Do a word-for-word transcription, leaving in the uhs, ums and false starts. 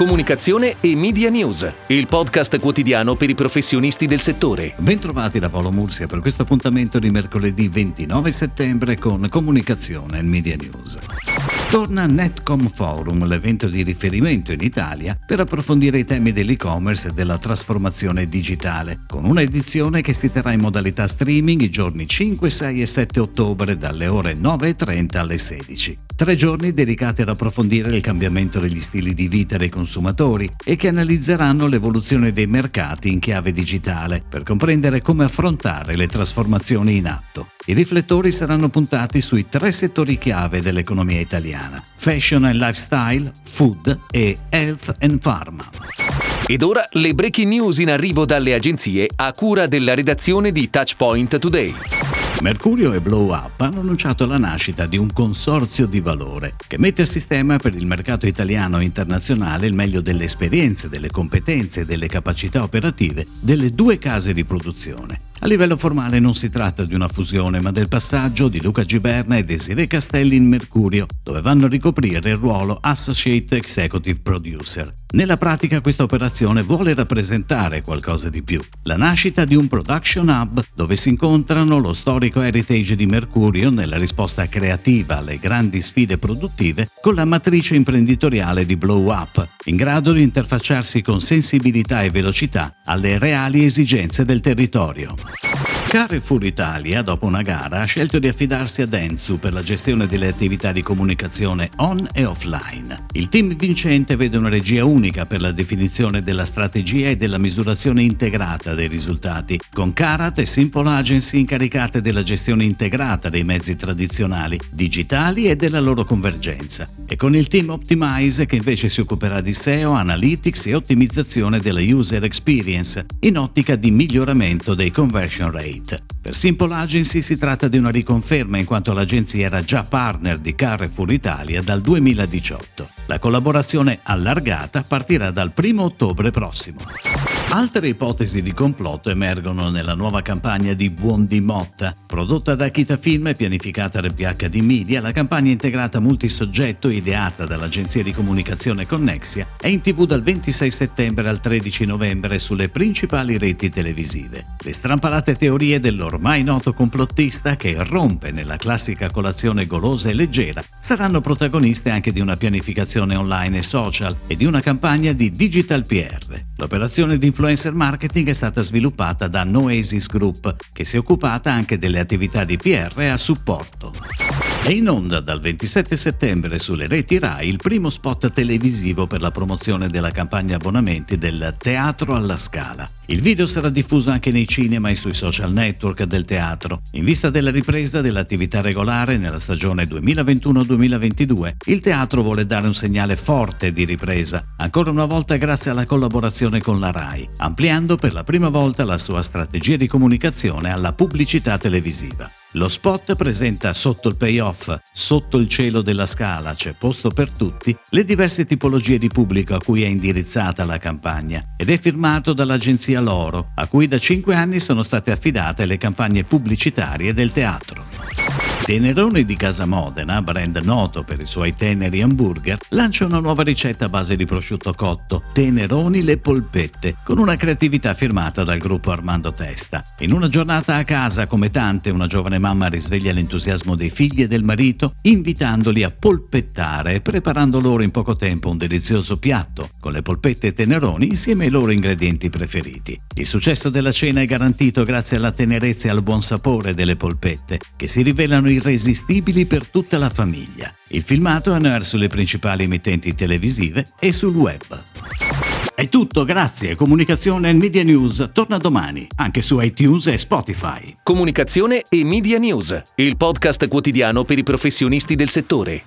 comunicazione e media news, il podcast quotidiano per i professionisti del settore. Bentrovati da Paolo Mursia per questo appuntamento di mercoledì ventinove settembre con comunicazione e media news. Torna Netcom Forum, l'evento di riferimento in Italia per approfondire i temi dell'e-commerce e della trasformazione digitale, con una edizione che si terrà in modalità streaming i giorni cinque, sei e sette ottobre dalle ore nove e trenta alle sedici. Tre giorni dedicati ad approfondire il cambiamento degli stili di vita dei consumatori e che analizzeranno l'evoluzione dei mercati in chiave digitale per comprendere come affrontare le trasformazioni in atto. I riflettori saranno puntati sui tre settori chiave dell'economia italiana: fashion and lifestyle, food e health and pharma. Ed ora le breaking news in arrivo dalle agenzie a cura della redazione di Touchpoint Today. Mercurio e Blow Up hanno annunciato la nascita di un consorzio di valore che mette a sistema per il mercato italiano e internazionale il meglio delle esperienze, delle competenze e delle capacità operative delle due case di produzione. A livello formale non si tratta di una fusione, ma del passaggio di Luca Giberna e Desiree Castelli in Mercurio, dove vanno a ricoprire il ruolo Associate Executive Producer. Nella pratica questa operazione vuole rappresentare qualcosa di più: la nascita di un production hub dove si incontrano lo storico heritage di Mercurio nella risposta creativa alle grandi sfide produttive con la matrice imprenditoriale di Blow Up, in grado di interfacciarsi con sensibilità e velocità alle reali esigenze del territorio. Carrefour Italia, dopo una gara, ha scelto di affidarsi a Dentsu per la gestione delle attività di comunicazione on e offline. Il team vincente vede una regia unica per la definizione della strategia e della misurazione integrata dei risultati, con Carat e Simple Agency incaricate della gestione integrata dei mezzi tradizionali, digitali e della loro convergenza, e con il team Optimize che invece si occuperà di S E O, Analytics e ottimizzazione della user experience in ottica di miglioramento dei conversion rate. Per Simple Agency si tratta di una riconferma in quanto l'agenzia era già partner di Carrefour Italia dal duemiladiciotto. La collaborazione allargata partirà dal primo ottobre prossimo. Altre ipotesi di complotto emergono nella nuova campagna di Buondì Motta. Prodotta da Kita Film e pianificata dal P H D Media, la campagna integrata multisoggetto ideata dall'agenzia di comunicazione Connexia è in tv dal ventisei settembre al tredici novembre sulle principali reti televisive. Le strampalate teorie dell'ormai noto complottista che irrompe nella classica colazione golosa e leggera saranno protagoniste anche di una pianificazione online e social e di una campagna di digital P R. L'operazione di influencer marketing è stata sviluppata da Noesis Group, che si è occupata anche delle attività di P R a supporto. È in onda dal ventisette settembre sulle reti RAI il primo spot televisivo per la promozione della campagna abbonamenti del Teatro alla Scala. Il video sarà diffuso anche nei cinema e sui social network del teatro. In vista della ripresa dell'attività regolare nella stagione duemilaventuno duemilaventidue, il teatro vuole dare un segnale forte di ripresa, ancora una volta grazie alla collaborazione con la RAI, ampliando per la prima volta la sua strategia di comunicazione alla pubblicità televisiva. Lo spot presenta Sotto il payoff, Sotto il cielo della Scala c'è posto per tutti, le diverse tipologie di pubblico a cui è indirizzata la campagna, ed è firmato dall'agenzia Loro, a cui da cinque anni sono state affidate le campagne pubblicitarie del teatro. Teneroni di Casa Modena, brand noto per i suoi teneri hamburger, lancia una nuova ricetta a base di prosciutto cotto, Teneroni le polpette, con una creatività firmata dal gruppo Armando Testa. In una giornata a casa come tante, una giovane mamma risveglia l'entusiasmo dei figli e del marito, invitandoli a polpettare e preparando loro in poco tempo un delizioso piatto, con le polpette e Teneroni insieme ai loro ingredienti preferiti. Il successo della cena è garantito grazie alla tenerezza e al buon sapore delle polpette, che si rivelano irresistibili per tutta la famiglia. Il filmato è in onda sulle principali emittenti televisive e sul web. È tutto, grazie. Comunicazione e Media News torna domani, anche su iTunes e Spotify. Comunicazione e Media News, il podcast quotidiano per i professionisti del settore.